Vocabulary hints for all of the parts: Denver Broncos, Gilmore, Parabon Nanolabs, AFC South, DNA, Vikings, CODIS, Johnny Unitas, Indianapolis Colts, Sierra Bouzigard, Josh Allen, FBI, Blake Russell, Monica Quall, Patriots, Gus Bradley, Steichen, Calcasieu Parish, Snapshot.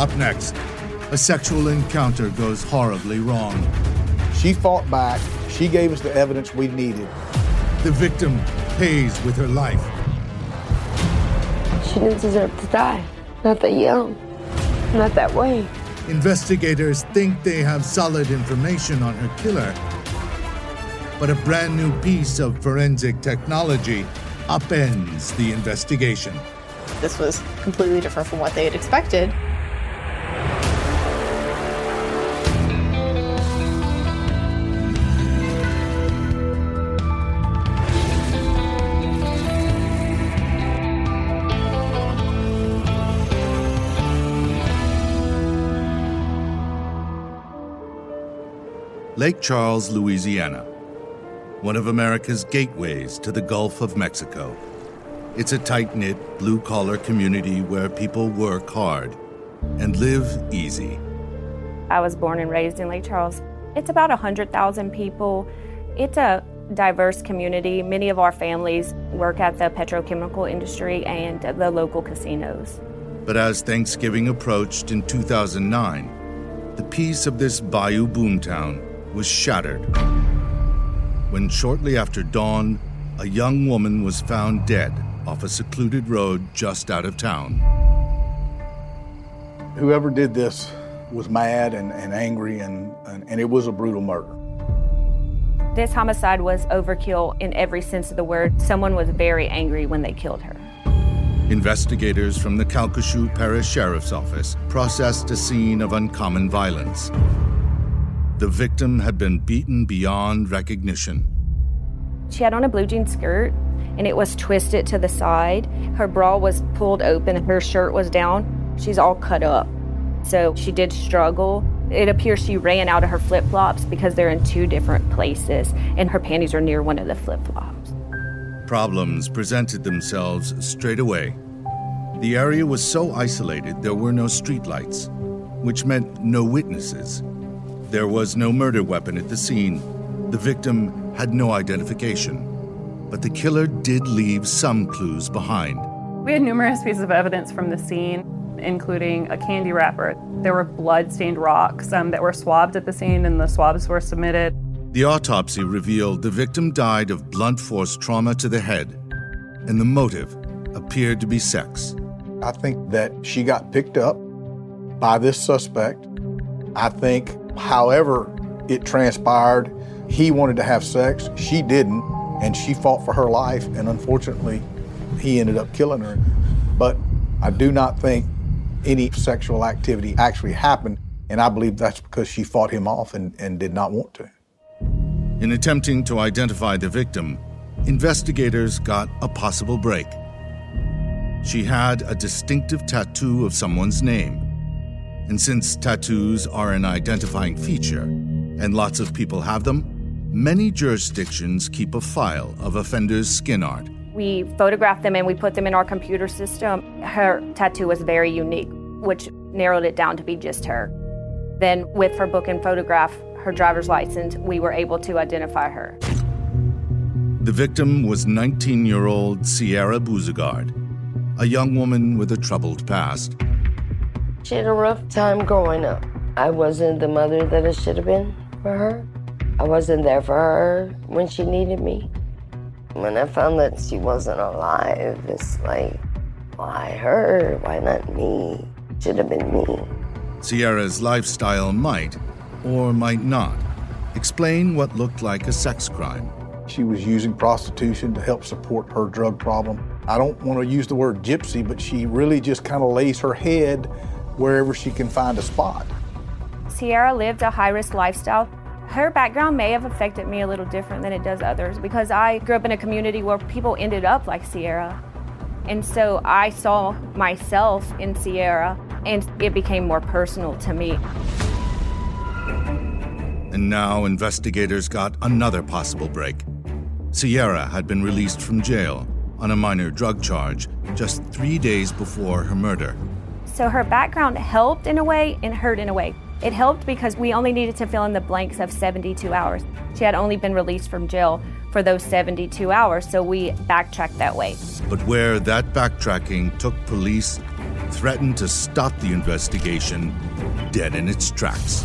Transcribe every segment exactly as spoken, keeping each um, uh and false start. Up next, a sexual encounter goes horribly wrong. She fought back. She gave us the evidence we needed. The victim pays with her life. She didn't deserve to die. Not that young. Not that way. Investigators think they have solid information on her killer. But a brand new piece of forensic technology upends the investigation. This was completely different from what they had expected. Lake Charles, Louisiana, one of America's gateways to the Gulf of Mexico. It's a tight-knit, blue-collar community where people work hard and live easy. I was born and raised in Lake Charles. It's about one hundred thousand people. It's a diverse community. Many of our families work at the petrochemical industry and the local casinos. But as Thanksgiving approached in two thousand nine, the peace of this bayou boomtown was shattered when shortly after dawn, a young woman was found dead off a secluded road just out of town. Whoever did this was mad and, and angry, and, and, and it was a brutal murder. This homicide was overkill in every sense of the word. Someone was very angry when they killed her. Investigators from the Calcasieu Parish Sheriff's Office processed a scene of uncommon violence. The victim had been beaten beyond recognition. She had on a blue jean skirt, and it was twisted to the side. Her bra was pulled open, and her shirt was down. She's all cut up, so she did struggle. It appears she ran out of her flip-flops because they're in two different places, and her panties are near one of the flip-flops. Problems presented themselves straight away. The area was so isolated there were no streetlights, which meant no witnesses. There was no murder weapon at the scene. The victim had no identification. But the killer did leave some clues behind. We had numerous pieces of evidence from the scene, including a candy wrapper. There were blood-stained rocks um, that were swabbed at the scene, and the swabs were submitted. The autopsy revealed the victim died of blunt force trauma to the head, and the motive appeared to be sex. I think that she got picked up by this suspect. I think however it transpired, he wanted to have sex, she didn't, and she fought for her life, and unfortunately, he ended up killing her. But I do not think any sexual activity actually happened, and I believe that's because she fought him off and, and did not want to. In attempting to identify the victim, investigators got a possible break. She had a distinctive tattoo of someone's name. And since tattoos are an identifying feature, and lots of people have them, many jurisdictions keep a file of offenders' skin art. We photographed them and we put them in our computer system. Her tattoo was very unique, which narrowed it down to be just her. Then with her book and photograph, her driver's license, we were able to identify her. The victim was nineteen-year-old Sierra Bouzigard, a young woman with a troubled past. She had a rough time growing up. I wasn't the mother that I should have been for her. I wasn't there for her when she needed me. When I found that she wasn't alive, it's like, why her? Why not me? Should have been me. Sierra's lifestyle might, or might not, explain what looked like a sex crime. She was using prostitution to help support her drug problem. I don't want to use the word gypsy, but she really just kind of lays her head wherever she can find a spot. Sierra lived a high-risk lifestyle. Her background may have affected me a little different than it does others because I grew up in a community where people ended up like Sierra. And so I saw myself in Sierra, and it became more personal to me. And now investigators got another possible break. Sierra had been released from jail on a minor drug charge just three days before her murder. So her background helped in a way and hurt in a way. It helped because we only needed to fill in the blanks of seventy-two hours. She had only been released from jail for those seventy-two hours, so we backtracked that way. But where that backtracking took police threatened to stop the investigation dead in its tracks.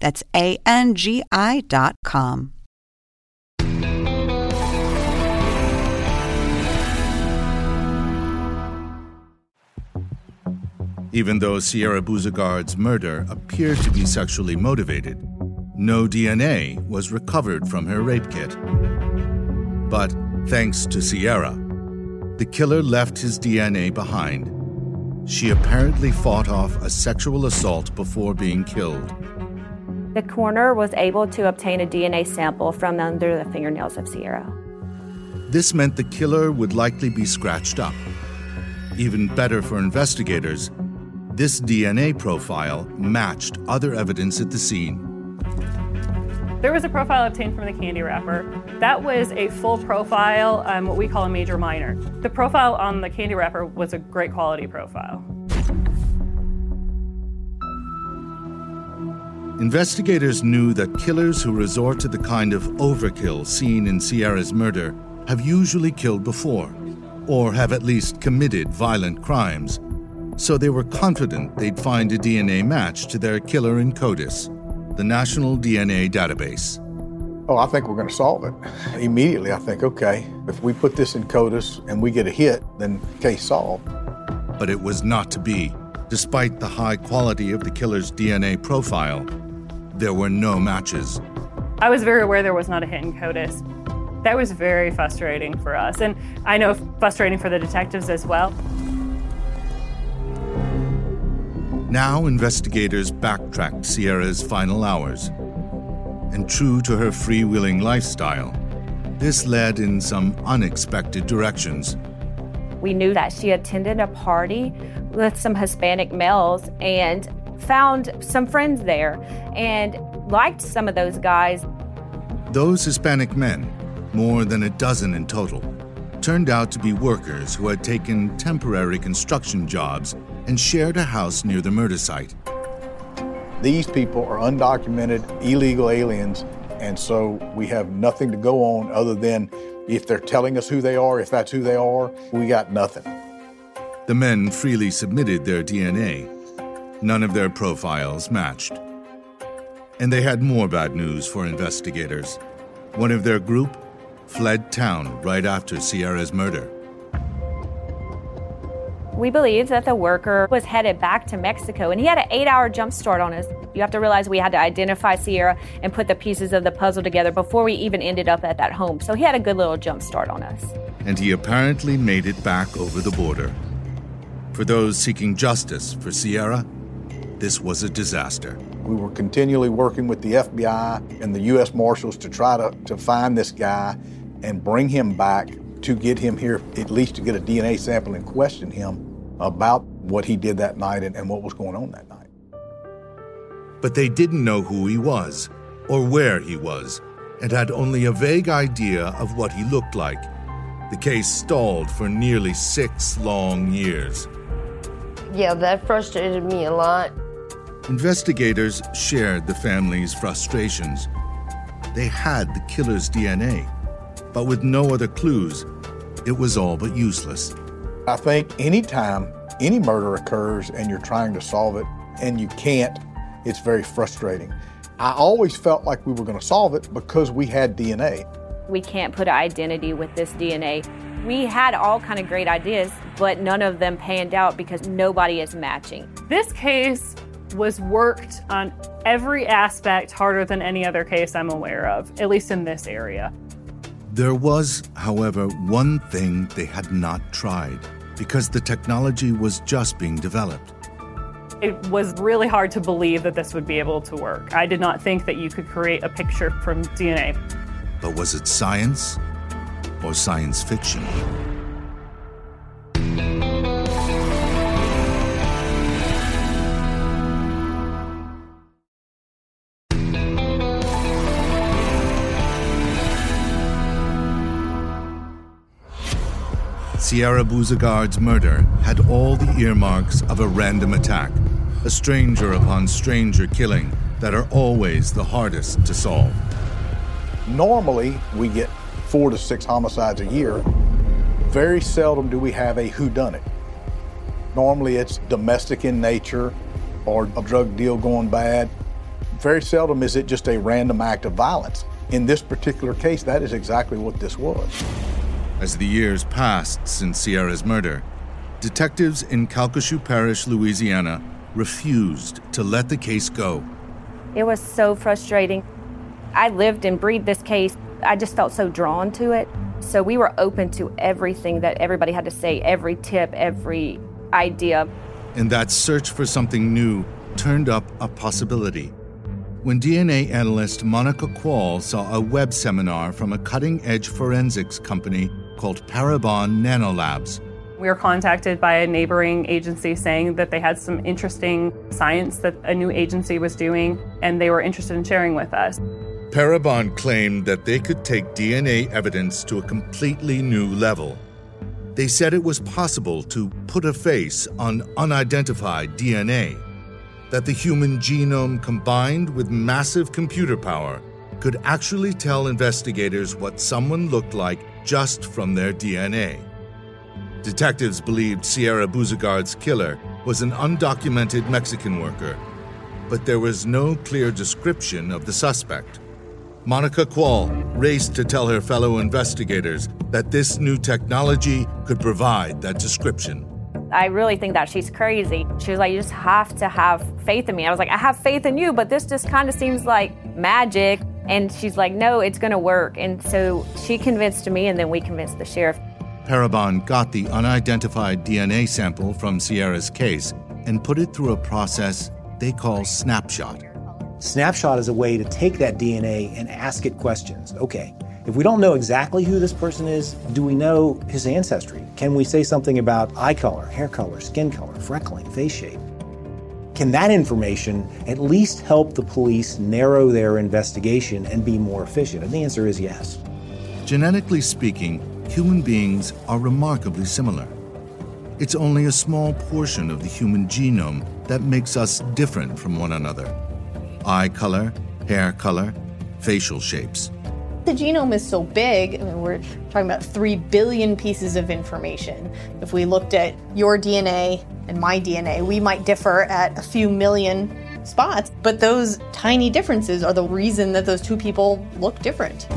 That's A-N-G-I dot com. Even though Sierra Bouzigard's murder appeared to be sexually motivated, no D N A was recovered from her rape kit. But thanks to Sierra, the killer left his D N A behind. She apparently fought off a sexual assault before being killed. The coroner was able to obtain a D N A sample from under the fingernails of Sierra. This meant the killer would likely be scratched up. Even better for investigators, this D N A profile matched other evidence at the scene. There was a profile obtained from the candy wrapper. That was a full profile, um, what we call a major minor. The profile on the candy wrapper was a great quality profile. Investigators knew that killers who resort to the kind of overkill seen in Sierra's murder have usually killed before, or have at least committed violent crimes, so they were confident they'd find a D N A match to their killer in CODIS, the National D N A Database. Oh, I think we're going to solve it. Immediately, I think, okay, if we put this in CODIS and we get a hit, then case solved. But it was not to be. Despite the high quality of the killer's D N A profile, there were no matches. I was very aware there was not a hit in CODIS. That was very frustrating for us, and I know frustrating for the detectives as well. Now investigators backtracked Sierra's final hours. And true to her freewheeling lifestyle, this led in some unexpected directions. We knew that she attended a party with some Hispanic males and found some friends there and liked some of those guys. Those Hispanic men, more than a dozen in total, turned out to be workers who had taken temporary construction jobs and shared a house near the murder site. These people are undocumented, illegal aliens, and so we have nothing to go on other than if they're telling us who they are, if that's who they are, we got nothing. The men freely submitted their D N A. None of their profiles matched. And they had more bad news for investigators. One of their group fled town right after Sierra's murder. We believe that the worker was headed back to Mexico, and he had an eight-hour jump start on us. You have to realize we had to identify Sierra and put the pieces of the puzzle together before we even ended up at that home. So he had a good little jump start on us. And he apparently made it back over the border. For those seeking justice for Sierra, this was a disaster. We were continually working with the F B I and the U S Marshals to try to, to find this guy and bring him back to get him here, at least to get a D N A sample and question him about what he did that night and, and what was going on that night. But they didn't know who he was or where he was and had only a vague idea of what he looked like. The case stalled for nearly six long years. Yeah, that frustrated me a lot. Investigators shared the family's frustrations. They had the killer's D N A, but with no other clues, it was all but useless. I think any time any murder occurs and you're trying to solve it and you can't, it's very frustrating. I always felt like we were going to solve it because we had D N A. We can't put an identity with this D N A. We had all kind of great ideas, but none of them panned out because nobody is matching. This case was worked on every aspect harder than any other case I'm aware of, at least in this area. There was, however, one thing they had not tried because the technology was just being developed. It was really hard to believe that this would be able to work. I did not think that you could create a picture from D N A. But was it science or science fiction? Sierra Bouzigard's murder had all the earmarks of a random attack, a stranger upon stranger killing that are always the hardest to solve. Normally, we get four to six homicides a year. Very seldom do we have a whodunit. Normally, it's domestic in nature or a drug deal going bad. Very seldom is it just a random act of violence. In this particular case, that is exactly what this was. As the years passed since Sierra's murder, detectives in Calcasieu Parish, Louisiana, refused to let the case go. It was so frustrating. I lived and breathed this case. I just felt so drawn to it. So we were open to everything that everybody had to say, every tip, every idea. And that search for something new turned up a possibility. When D N A analyst Monica Quall saw a web seminar from a cutting-edge forensics company called Parabon Nanolabs. We were contacted by a neighboring agency saying that they had some interesting science that a new agency was doing, and they were interested in sharing with us. Parabon claimed that they could take D N A evidence to a completely new level. They said it was possible to put a face on unidentified D N A, that the human genome combined with massive computer power could actually tell investigators what someone looked like just from their D N A. Detectives believed Sierra Bouzigard's killer was an undocumented Mexican worker, but there was no clear description of the suspect. Monica Quall raced to tell her fellow investigators that this new technology could provide that description. I really think that she's crazy. She was like, you just have to have faith in me. I was like, I have faith in you, but this just kind of seems like magic. And she's like, no, it's going to work. And so she convinced me, and then we convinced the sheriff. Parabon got the unidentified D N A sample from Sierra's case and put it through a process they call Snapshot. Snapshot is a way to take that D N A and ask it questions. Okay, if we don't know exactly who this person is, do we know his ancestry? Can we say something about eye color, hair color, skin color, freckling, face shape? Can that information at least help the police narrow their investigation and be more efficient? And the answer is yes. Genetically speaking, human beings are remarkably similar. It's only a small portion of the human genome that makes us different from one another. Eye color, hair color, facial shapes. The genome is so big, I mean, we're talking about three billion pieces of information. If we looked at your D N A and my D N A, we might differ at a few million spots, but those tiny differences are the reason that those two people look different.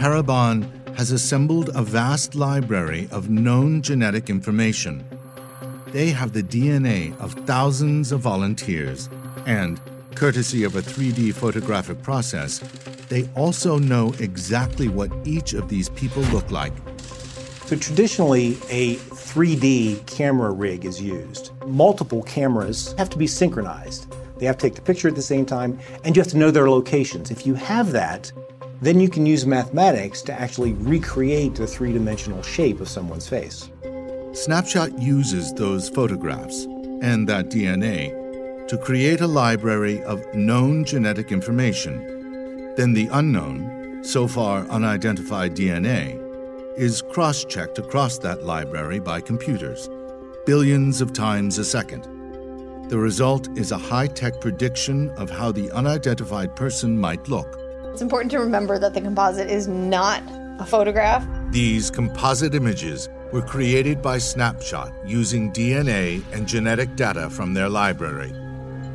Parabon has assembled a vast library of known genetic information. They have the D N A of thousands of volunteers, and, courtesy of a three D photographic process, they also know exactly what each of these people look like. So traditionally, a three D camera rig is used. Multiple cameras have to be synchronized. They have to take the picture at the same time, and you have to know their locations. If you have that, then you can use mathematics to actually recreate the three-dimensional shape of someone's face. Snapshot uses those photographs and that D N A to create a library of known genetic information. Then the unknown, so far unidentified D N A, is cross-checked across that library by computers, billions of times a second. The result is a high-tech prediction of how the unidentified person might look. It's important to remember that the composite is not a photograph. These composite images were created by Snapshot using D N A and genetic data from their library.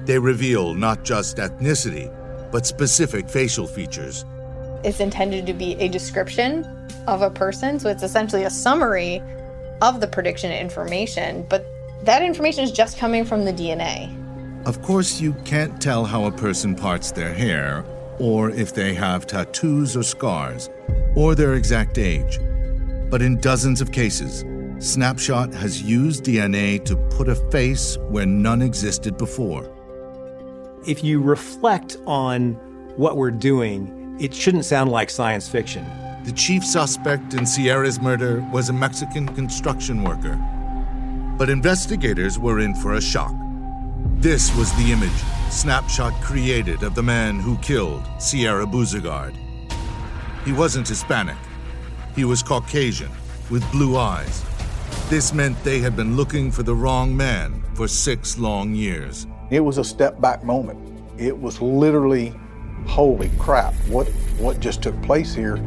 They reveal not just ethnicity, but specific facial features. It's intended to be a description of a person, so it's essentially a summary of the prediction information, but that information is just coming from the D N A. Of course, you can't tell how a person parts their hair, or if they have tattoos or scars, or their exact age. But in dozens of cases, Snapshot has used D N A to put a face where none existed before. If you reflect on what we're doing, It shouldn't sound like science fiction. The chief suspect in Sierra's murder was a Mexican construction worker. But investigators were in for a shock. This was the image Snapshot created of the man who killed Sierra Bouzigard. He wasn't Hispanic. He was Caucasian, with blue eyes. This meant they had been looking for the wrong man for six long years. It was a step-back moment. It was literally, holy crap, what, what just took place here?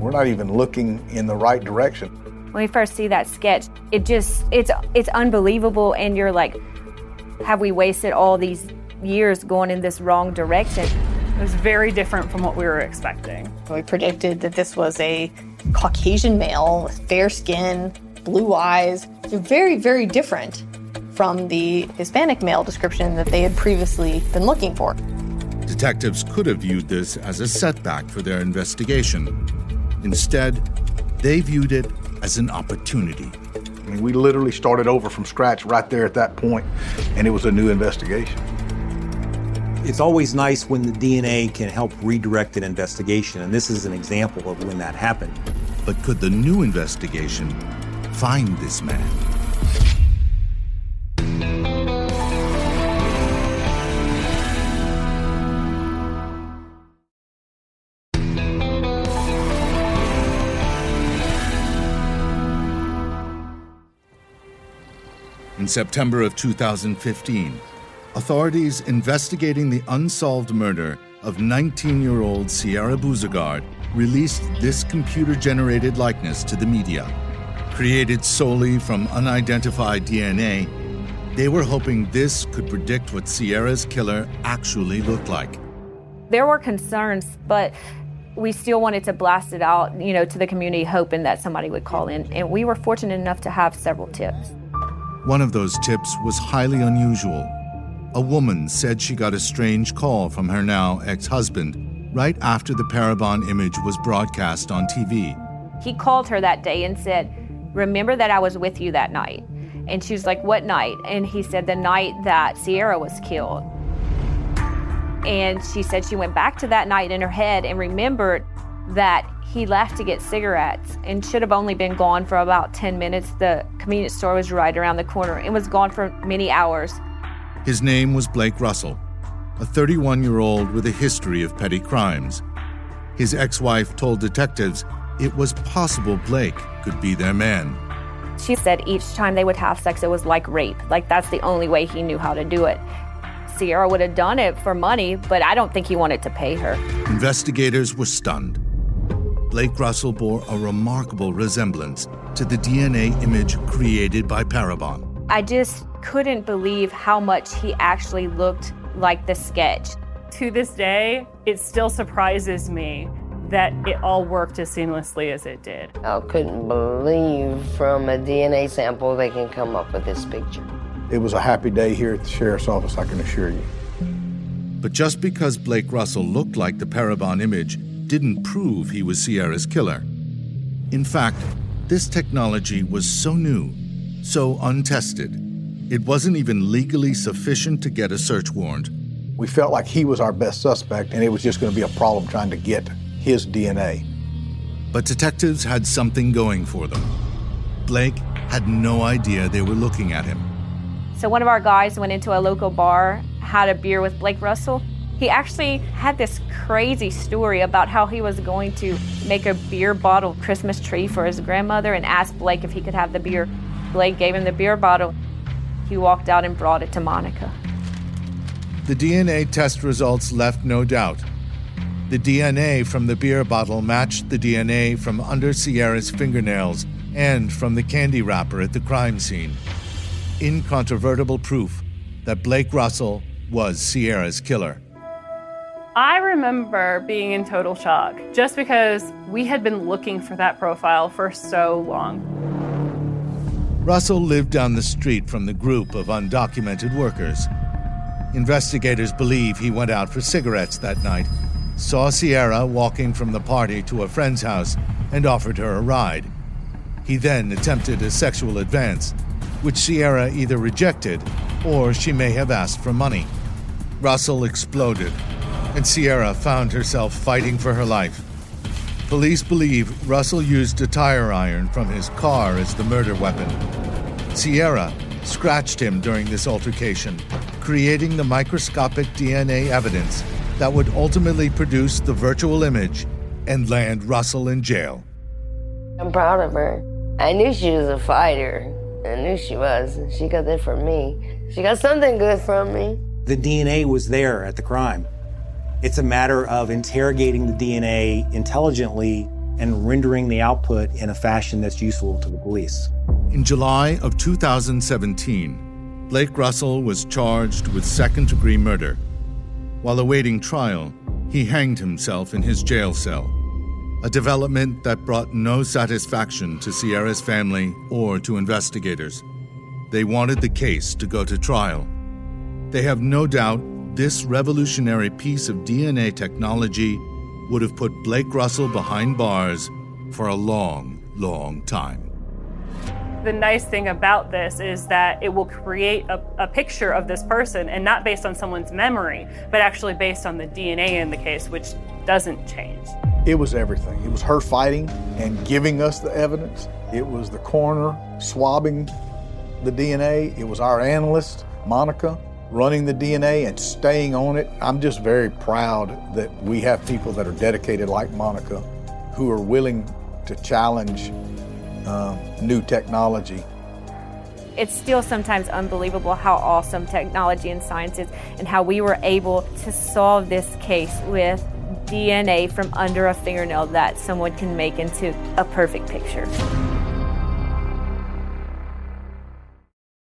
We're not even looking in the right direction. When we first see that sketch, it just, it's it's unbelievable, and you're like, have we wasted all these years going in this wrong direction? It was very different from what we were expecting. We predicted that this was a Caucasian male with fair skin, blue eyes. Very, very different from the Hispanic male description that they had previously been looking for. Detectives could have viewed this as a setback for their investigation. Instead, they viewed it as an opportunity. I mean, we literally started over from scratch right there at that point, and it was a new investigation. It's always nice when the D N A can help redirect an investigation, and this is an example of when that happened. But could the new investigation find this man? In September of two thousand fifteen, authorities investigating the unsolved murder of nineteen-year-old Sierra Bouzigard released this computer-generated likeness to the media. Created solely from unidentified D N A, they were hoping this could predict what Sierra's killer actually looked like. There were concerns, but we still wanted to blast it out, you know, to the community, hoping that somebody would call in. And we were fortunate enough to have several tips. One of those tips was highly unusual. A woman said she got a strange call from her now ex-husband right after the Parabon image was broadcast on T V. He called her that day and said, "Remember that I was with you that night." And she was like, "What night?" And he said, "The night that Sierra was killed." And she said she went back to that night in her head and remembered that he left to get cigarettes and should have only been gone for about ten minutes. The convenience store was right around the corner and was gone for many hours. His name was Blake Russell, a thirty-one-year-old with a history of petty crimes. His ex-wife told detectives it was possible Blake could be their man. She said each time they would have sex, it was like rape. Like, that's the only way he knew how to do it. Sierra would have done it for money, but I don't think he wanted to pay her. Investigators were stunned. Blake Russell bore a remarkable resemblance to the D N A image created by Parabon. I just couldn't believe how much he actually looked like the sketch. To this day, it still surprises me that it all worked as seamlessly as it did. I couldn't believe from a D N A sample they can come up with this picture. It was a happy day here at the sheriff's office, I can assure you. But just because Blake Russell looked like the Parabon image didn't prove he was Sierra's killer. In fact, this technology was so new, so untested, it wasn't even legally sufficient to get a search warrant. We felt like he was our best suspect, and it was just going to be a problem trying to get his D N A. But detectives had something going for them. Blake had no idea they were looking at him. So one of our guys went into a local bar, had a beer with Blake Russell. He actually had this crazy story about how he was going to make a beer bottle Christmas tree for his grandmother and asked Blake if he could have the beer. Blake gave him the beer bottle. He walked out and brought it to Monica. The D N A test results left no doubt. The D N A from the beer bottle matched the D N A from under Sierra's fingernails and from the candy wrapper at the crime scene. Incontrovertible proof that Blake Russell was Sierra's killer. I remember being in total shock just because we had been looking for that profile for so long. Russell lived down the street from the group of undocumented workers. Investigators believe he went out for cigarettes that night, saw Sierra walking from the party to a friend's house, and offered her a ride. He then attempted a sexual advance, which Sierra either rejected or she may have asked for money. Russell exploded. and Sierra found herself fighting for her life. Police believe Russell used a tire iron from his car as the murder weapon. Sierra scratched him during this altercation, creating the microscopic D N A evidence that would ultimately produce the virtual image and land Russell in jail. I'm proud of her. I knew she was a fighter. I knew she was. She got it from me. She got something good from me. The D N A was there at the crime. It's a matter of interrogating the D N A intelligently and rendering the output in a fashion that's useful to the police. In July of two thousand seventeen, Blake Russell was charged with second-degree murder. While awaiting trial, he hanged himself in his jail cell, a development that brought no satisfaction to Sierra's family or to investigators. They wanted the case to go to trial. They have no doubt this revolutionary piece of D N A technology would have put Blake Russell behind bars for a long, long time. The nice thing about this is that it will create a, a picture of this person, and not based on someone's memory, but actually based on the D N A in the case, which doesn't change. It was everything. It was her fighting and giving us the evidence. It was the coroner swabbing the D N A. It was our analyst, Monica, running the D N A and staying on it. I'm just very proud that we have people that are dedicated like Monica, who are willing to challenge uh, new technology. It's still sometimes unbelievable how awesome technology and science is, and how we were able to solve this case with D N A from under a fingernail that someone can make into a perfect picture.